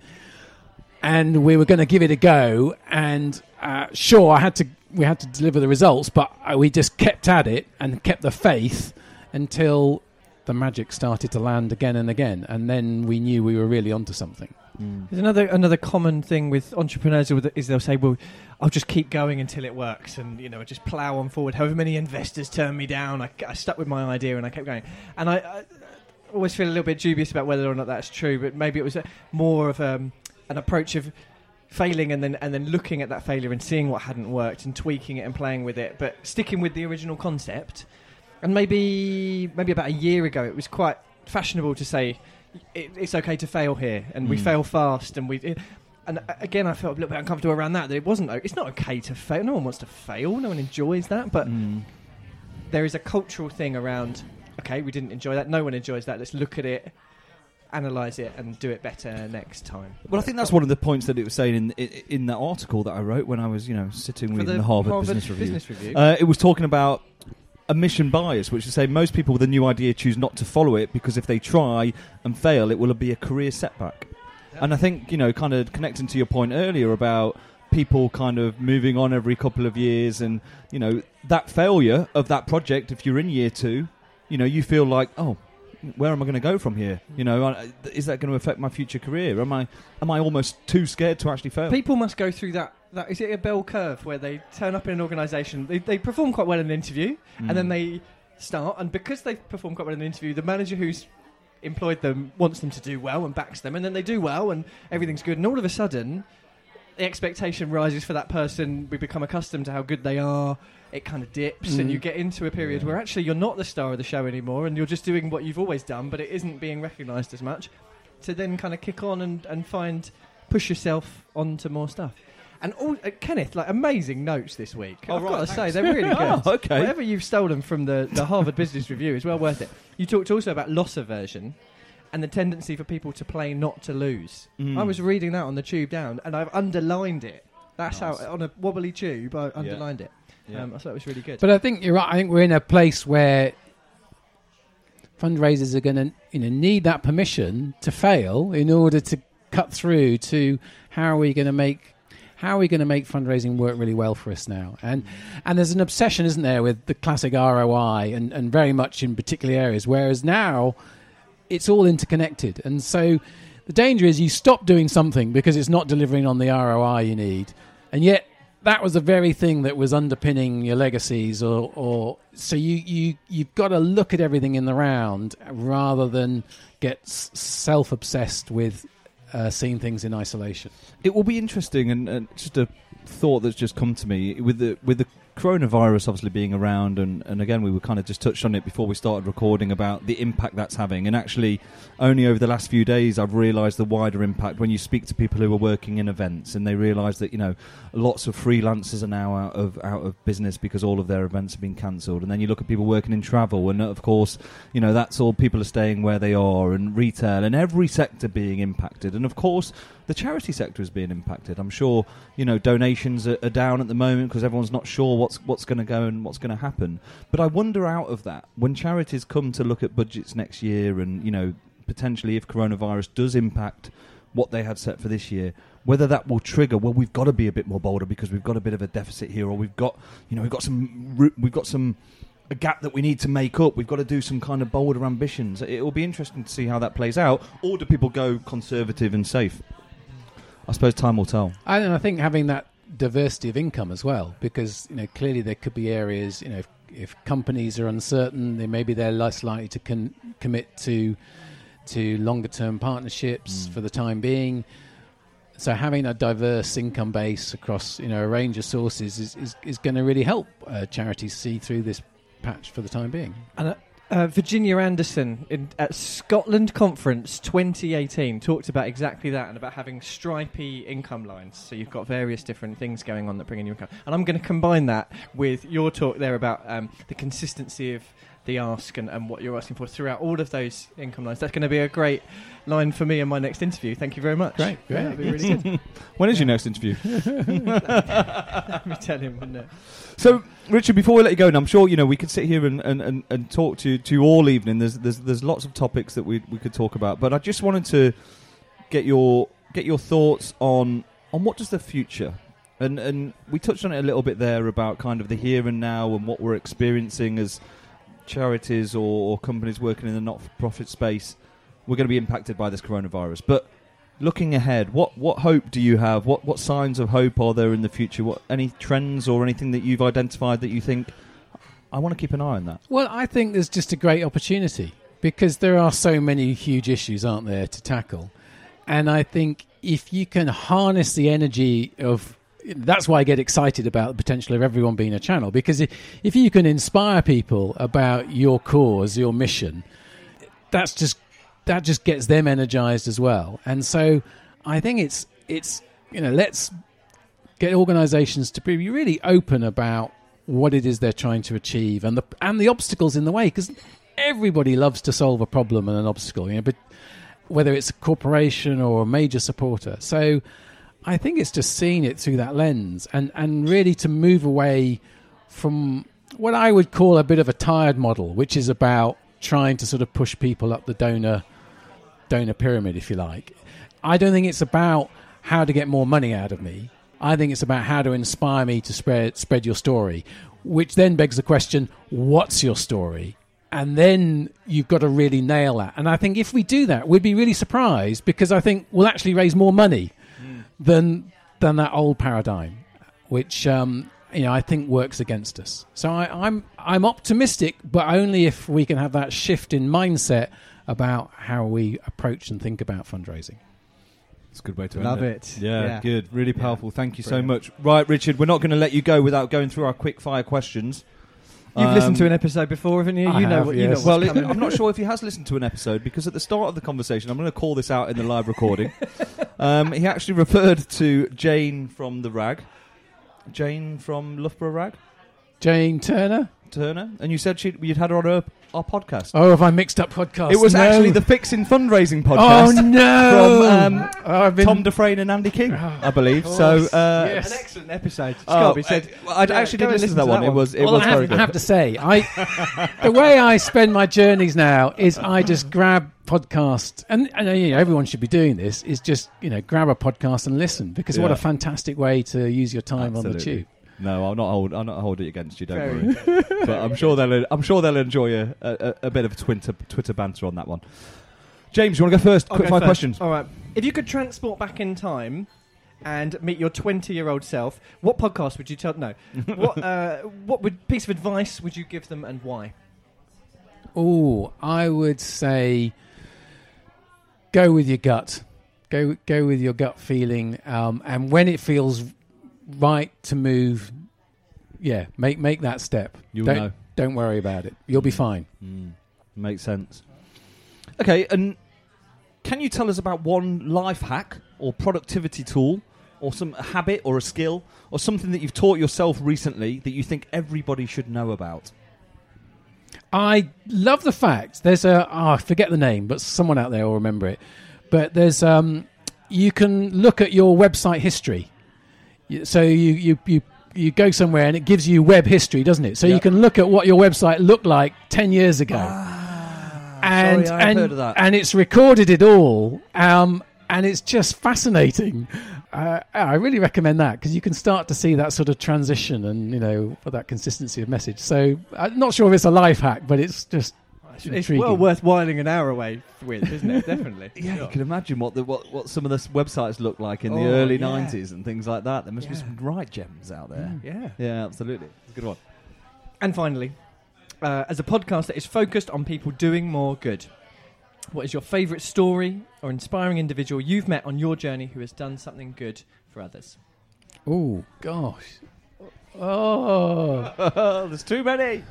and we were going to give it a go. And uh, sure, I had to we had to deliver the results, but we just kept at it and kept the faith until the magic started to land again and again, and then we knew we were really onto something. Mm. There's another another common thing with entrepreneurs is they'll say, well, I'll just keep going until it works, and, you know, just plow on forward. However many investors turned me down, I, I stuck with my idea and I kept going. And I, I always feel a little bit dubious about whether or not that's true, but maybe it was a, more of um, an approach of failing and then and then looking at that failure and seeing what hadn't worked and tweaking it and playing with it, but sticking with the original concept. And maybe maybe about a year ago, it was quite fashionable to say it, it's okay to fail here, and mm. we fail fast, and we. It, and again, I felt a little bit uncomfortable around that. That it wasn't. It's not okay to fail. No one wants to fail. No one enjoys that. But mm. there is a cultural thing around. Okay, we didn't enjoy that. No one enjoys that. Let's look at it, analyse it, and do it better next time. Well, I think that's one of the points that it was saying in in, in that article that I wrote when I was, you know, sitting with the, the Harvard, Harvard Business Review. Business Review. Uh, it was talking about omission bias, which is to say most people with a new idea choose not to follow it because if they try and fail, it will be a career setback. Yep. And I think, you know, kind of connecting to your point earlier about people kind of moving on every couple of years and, you know, that failure of that project, if you're in year two, you know, you feel like, oh, where am I going to go from here? You know, is that going to affect my future career? Am I am I almost too scared to actually fail? People must go through that. That, is it a bell curve where they turn up in an organisation, they, they perform quite well in an interview, mm. and then they start, and because they've performed quite well in an interview, the manager who's employed them wants them to do well and backs them, and then they do well, and everything's good, and all of a sudden, the expectation rises for that person, we become accustomed to how good they are, it kind of dips, mm. and you get into a period yeah. where actually you're not the star of the show anymore, and you're just doing what you've always done, but it isn't being recognised as much, to then kind of kick on and, and find, push yourself onto more stuff. And all, uh, Kenneth, like, amazing notes this week. Oh, I've right, got to thanks. say, they're really good. Oh, okay. Whatever you've stolen from the, the Harvard Business Review is well worth it. You talked also about loss aversion and the tendency for people to play not to lose. Mm. I was reading that on the tube down, and I've underlined it. That's nice. How, on a wobbly tube, I underlined yeah. it. Yeah. Um, I thought it was really good. But I think you're right. I think we're in a place where fundraisers are going to, you know, need that permission to fail in order to cut through to how are we going to make... How are we going to make fundraising work really well for us now? And and there's an obsession, isn't there, with the classic R O I and, and very much in particular areas, whereas now it's all interconnected. And so the danger is you stop doing something because it's not delivering on the R O I you need. And yet that was the very thing that was underpinning your legacies. Or, or so you, you, you've got to look at everything in the round rather than get s- self-obsessed with Uh, seeing things in isolation. It will be interesting, and, and just a thought that's just come to me with the with the coronavirus obviously being around, and, and again we were kind of just touched on it before we started recording about the impact that's having. And actually, only over the last few days, I've realised the wider impact when you speak to people who are working in events, and they realise that, you know, lots of freelancers are now out of out of business because all of their events have been cancelled. And then you look at people working in travel, and of course, you know, that's all people are staying where they are, and retail, and every sector being impacted. And of course, the charity sector is being impacted. I'm sure, you know, donations are, are down at the moment because everyone's not sure what's what's going to go and what's going to happen. But I wonder, out of that, when charities come to look at budgets next year, and, you know, potentially if coronavirus does impact what they had set for this year, whether that will trigger, well, we've got to be a bit more bolder because we've got a bit of a deficit here, or we've got, you know, we've got some we've got some a gap that we need to make up. We've got to do some kind of bolder ambitions. It will be interesting to see how that plays out. Or do people go conservative and safe? I suppose time will tell. And I think having that diversity of income as well, because, you know, clearly there could be areas, you know, if, if companies are uncertain, they maybe they're less likely to con- commit to to longer term partnerships mm. for the time being. So having a diverse income base across, you know, a range of sources is is, is going to really help uh, charities see through this patch for the time being. And uh, uh, Virginia Anderson in, at Scotland Conference twenty eighteen talked about exactly that, and about having stripy income lines. So you've got various different things going on that bring in your income. And I'm going to combine that with your talk there about um, the consistency of the ask and, and what you're asking for throughout all of those income lines. That's going to be a great line for me in my next interview. Thank you very much. Great, great. Yeah, that'd be really good. When is your next interview? Let me tell him one day. So, Richard, before we let you go, and I'm sure, you know, we could sit here and, and, and, and talk to you all evening. There's there's there's lots of topics that we we could talk about, but I just wanted to get your get your thoughts on on what does the future. And and we touched on it a little bit there about kind of the here and now and what we're experiencing as charities or, or companies working in the not-for-profit space. We're going to be impacted by this coronavirus, but looking ahead, what what hope do you have? What what signs of hope are there in the future? What any trends or anything that you've identified that you think, I want to keep an eye on that? Well, I think there's just a great opportunity because there are so many huge issues, aren't there, to tackle. And I think if you can harness the energy of... That's why I get excited about the potential of everyone being a channel, because if you can inspire people about your cause, your mission, that's just that just gets them energized as well. And so I think it's it's you know, let's get organizations to be really open about what it is they're trying to achieve and the and the obstacles in the way, because everybody loves to solve a problem and an obstacle, you know, but whether it's a corporation or a major supporter. So I think it's just seeing it through that lens and, and really to move away from what I would call a bit of a tired model, which is about trying to sort of push people up the donor donor pyramid, if you like. I don't think it's about how to get more money out of me. I think it's about how to inspire me to spread, spread your story, which then begs the question, what's your story? And then you've got to really nail that. And I think if we do that, we'd be really surprised, because I think we'll actually raise more money than than that old paradigm, which um, you know I think works against us. So I, I'm I'm optimistic, but only if we can have that shift in mindset about how we approach and think about fundraising. It's a good way to love end it. it. Yeah, yeah, good, really powerful. Yeah. Thank you Brilliant. so much. Right, Richard, we're not going to let you go without going through our quick fire questions. You've um, listened to an episode before, haven't you? I you have, know what yes. you know. Well, it, I'm not sure if he has listened to an episode, because at the start of the conversation, I'm going to call this out in the live recording. Um, he actually referred to Jane from the Rag, Jane from Loughborough Rag, Jane Turner, Turner, and you said she'd, you'd had her on her, our podcast. Oh, have I mixed up podcasts? It was no. actually the Fixing Fundraising podcast. Oh no! From um, oh, been... Tom Dufresne and Andy King, oh, I believe. So uh, yes. an excellent episode. It's oh, got to be said. I, I yeah, actually did listen, listen to that one. one. It was. It well, was I, have, very good. I have to say, I the way I spend my journeys now is I just grab. podcast and, and you know, everyone should be doing this, is just you know grab a podcast and listen, because yeah. what a fantastic way to use your time Absolutely. on the tube. No, I'll not hold. I'll not hold it against you. Don't Very. worry. But I'm sure they'll. I'm sure they'll enjoy a, a, a bit of Twitter Twitter banter on that one. James, you want to go first? I'll Quick go five first. questions. All right. If you could transport back in time and meet your twenty-year-old self, what podcast would you tell? No. what uh, What would piece of advice would you give them, and why? Oh, I would say. Go with your gut. Go go with your gut feeling. Um, and when it feels right to move, yeah, make make that step. You'll don't, know. Don't worry about it. You'll be fine. Mm. Makes sense. Okay, and can you tell us about one life hack or productivity tool or some a habit or a skill or something that you've taught yourself recently that you think everybody should know about? I love the fact there's a oh, I forget the name, but someone out there will remember it. But there's um, you can look at your website history. So you you you, you go somewhere and it gives you web history, doesn't it? So yep. you can look at what your website looked like ten years ago, ah, and sorry, I've and heard of that. and it's recorded it all, um, and it's just fascinating. Uh, I really recommend that, because you can start to see that sort of transition and, you know, that consistency of message. So I'm not sure if it's a life hack, but it's just it's intriguing. Well worth whiling an hour away with, isn't it? Definitely. Yeah, sure. You can imagine what the what, what some of the websites looked like in oh, the early yeah. nineties and things like that. There must yeah. be some right gems out there. Mm, yeah. Yeah, absolutely. It's a good one. And finally, uh, as a podcast that is focused on people doing more good, what is your favourite story or inspiring individual you've met on your journey who has done something good for others? Oh, gosh. Oh, there's too many.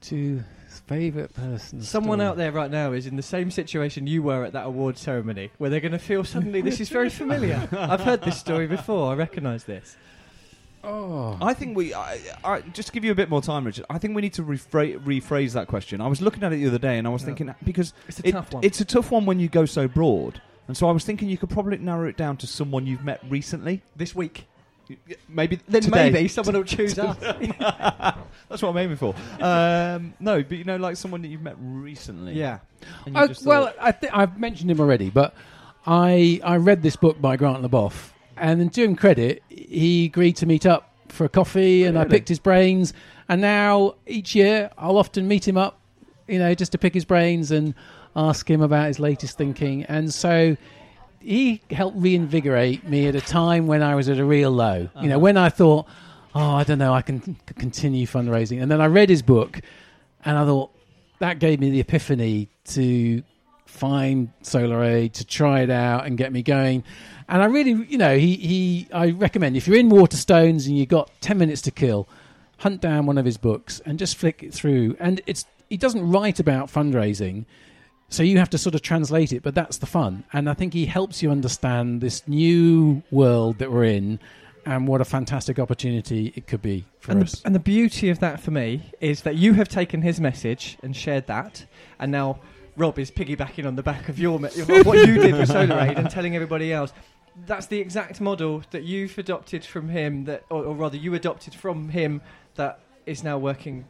Two favourite persons. Someone story. out there right now is in the same situation you were at that award ceremony, where they're going to feel suddenly this is very familiar. I've heard this story before. I recognise this. Oh. I think we... I, I, just to give you a bit more time, Richard, I think we need to rephrase, rephrase that question. I was looking at it the other day and I was yeah. thinking... Because it's a it, tough one. It's a tough one when you go so broad. And so I was thinking you could probably narrow it down to someone you've met recently. This week. Maybe Then today. maybe someone will choose us. That's what I'm aiming for. Um, no, but you know, like someone that you've met recently. Yeah. I, just well, I th- I've mentioned him already, but I I read this book by Grant Leboff. And to him credit, he agreed to meet up for a coffee, and really? I picked his brains. And now each year, I'll often meet him up you know, just to pick his brains and ask him about his latest thinking. And so he helped reinvigorate me at a time when I was at a real low. Uh-huh. You know, when I thought, oh, I don't know, I can c- continue fundraising. And then I read his book and I thought, that gave me the epiphany to find SolarAid, to try it out and get me going. And I really, you know, he, he I recommend, if you're in Waterstones and you've got ten minutes to kill, hunt down one of his books and just flick it through. And it's he doesn't write about fundraising, so you have to sort of translate it, but that's the fun. And I think he helps you understand this new world that we're in and what a fantastic opportunity it could be for and us. The, and the beauty of that for me is that you have taken his message and shared that, and now Rob is piggybacking on the back of your me- what you did with SolarAid and telling everybody else. That's the exact model that you've adopted from him, that, or, or rather you adopted from him, that is now working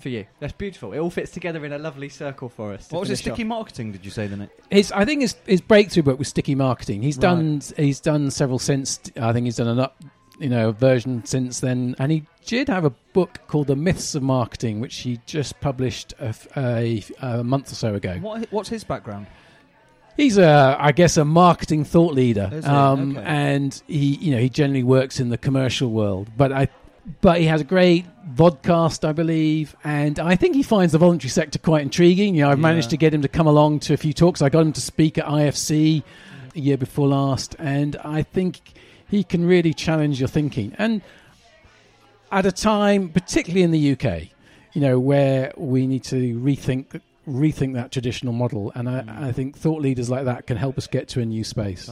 for you. That's beautiful. It all fits together in a lovely circle for us. What was it? Sticky off. Marketing? Did you say the name? His, I think his his breakthrough book was Sticky Marketing. He's right. done he's done several since. I think he's done an up, you know, version since then. And he did have a book called The Myths of Marketing, which he just published a, a, a month or so ago. What, what's his background? He's a, I guess, a marketing thought leader, um, okay. and he, you know, he generally works in the commercial world. But I. But he has a great vodcast, I believe, and I think he finds the voluntary sector quite intriguing. You know, I've yeah. managed to get him to come along to a few talks. I got him to speak at I F C a year before last, and I think he can really challenge your thinking. And at a time, particularly in the U K, you know, where we need to rethink rethink that traditional model, and I, mm. I think thought leaders like that can help us get to a new space.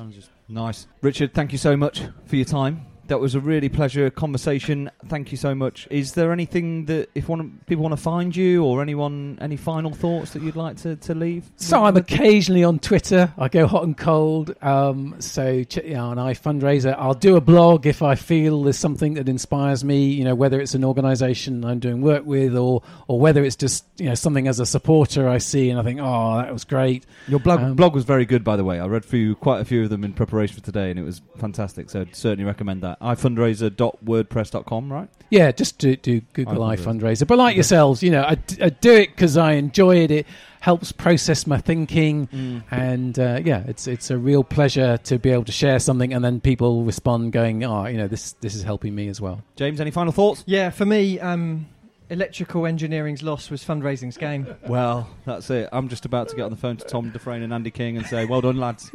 Nice. Richard, thank you so much for your time. That was a really pleasure conversation. Thank you so much. Is there anything that, if one, people want to find you, or anyone, any final thoughts that you'd like to, to leave? So I'm occasionally on Twitter. I go hot and cold. Um, so check you know, on iFundraiser. I'll do a blog if I feel there's something that inspires me, you know, whether it's an organisation I'm doing work with, or or whether it's just, you know, something as a supporter I see and I think, oh, that was great. Your blog, um, blog was very good, by the way. I read through quite a few of them in preparation for today, and it was fantastic. So I'd certainly recommend that. i fundraiser dot wordpress dot com, right? Yeah, just do, do Google iFundraiser. iFundraiser. But like yeah. yourselves, you know, I, d- I do it because I enjoy it. It helps process my thinking. Mm. And, uh, yeah, it's it's a real pleasure to be able to share something and then people respond going, oh, you know, this this is helping me as well. James, any final thoughts? Yeah, for me, um, electrical engineering's loss was fundraising's gain. Well, that's it. I'm just about to get on the phone to Tom Dufresne and Andy King and say, well done, lads.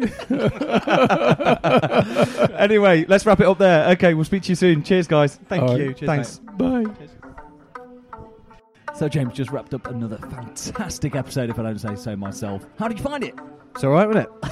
Anyway, let's wrap it up there. Okay, we'll speak to you soon. Cheers, guys. Thank All you. Right. Cheers, Thanks. Mate. Bye. Cheers. So James just wrapped up another fantastic episode, if I don't say so myself. How did you find it? It's all right, wasn't it?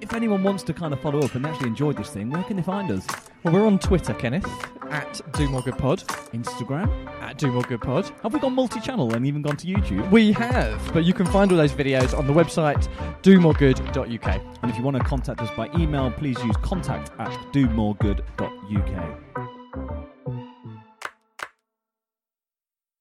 If anyone wants to kind of follow up and actually enjoyed this thing, where can they find us? Well, we're on Twitter, Kenneth, at Do More Good Pod. Instagram, at Do More Good Pod. Have we gone multi-channel and even gone to YouTube? We have, but you can find all those videos on the website do more good dot U K. And if you want to contact us by email, please use contact at do more good dot U K.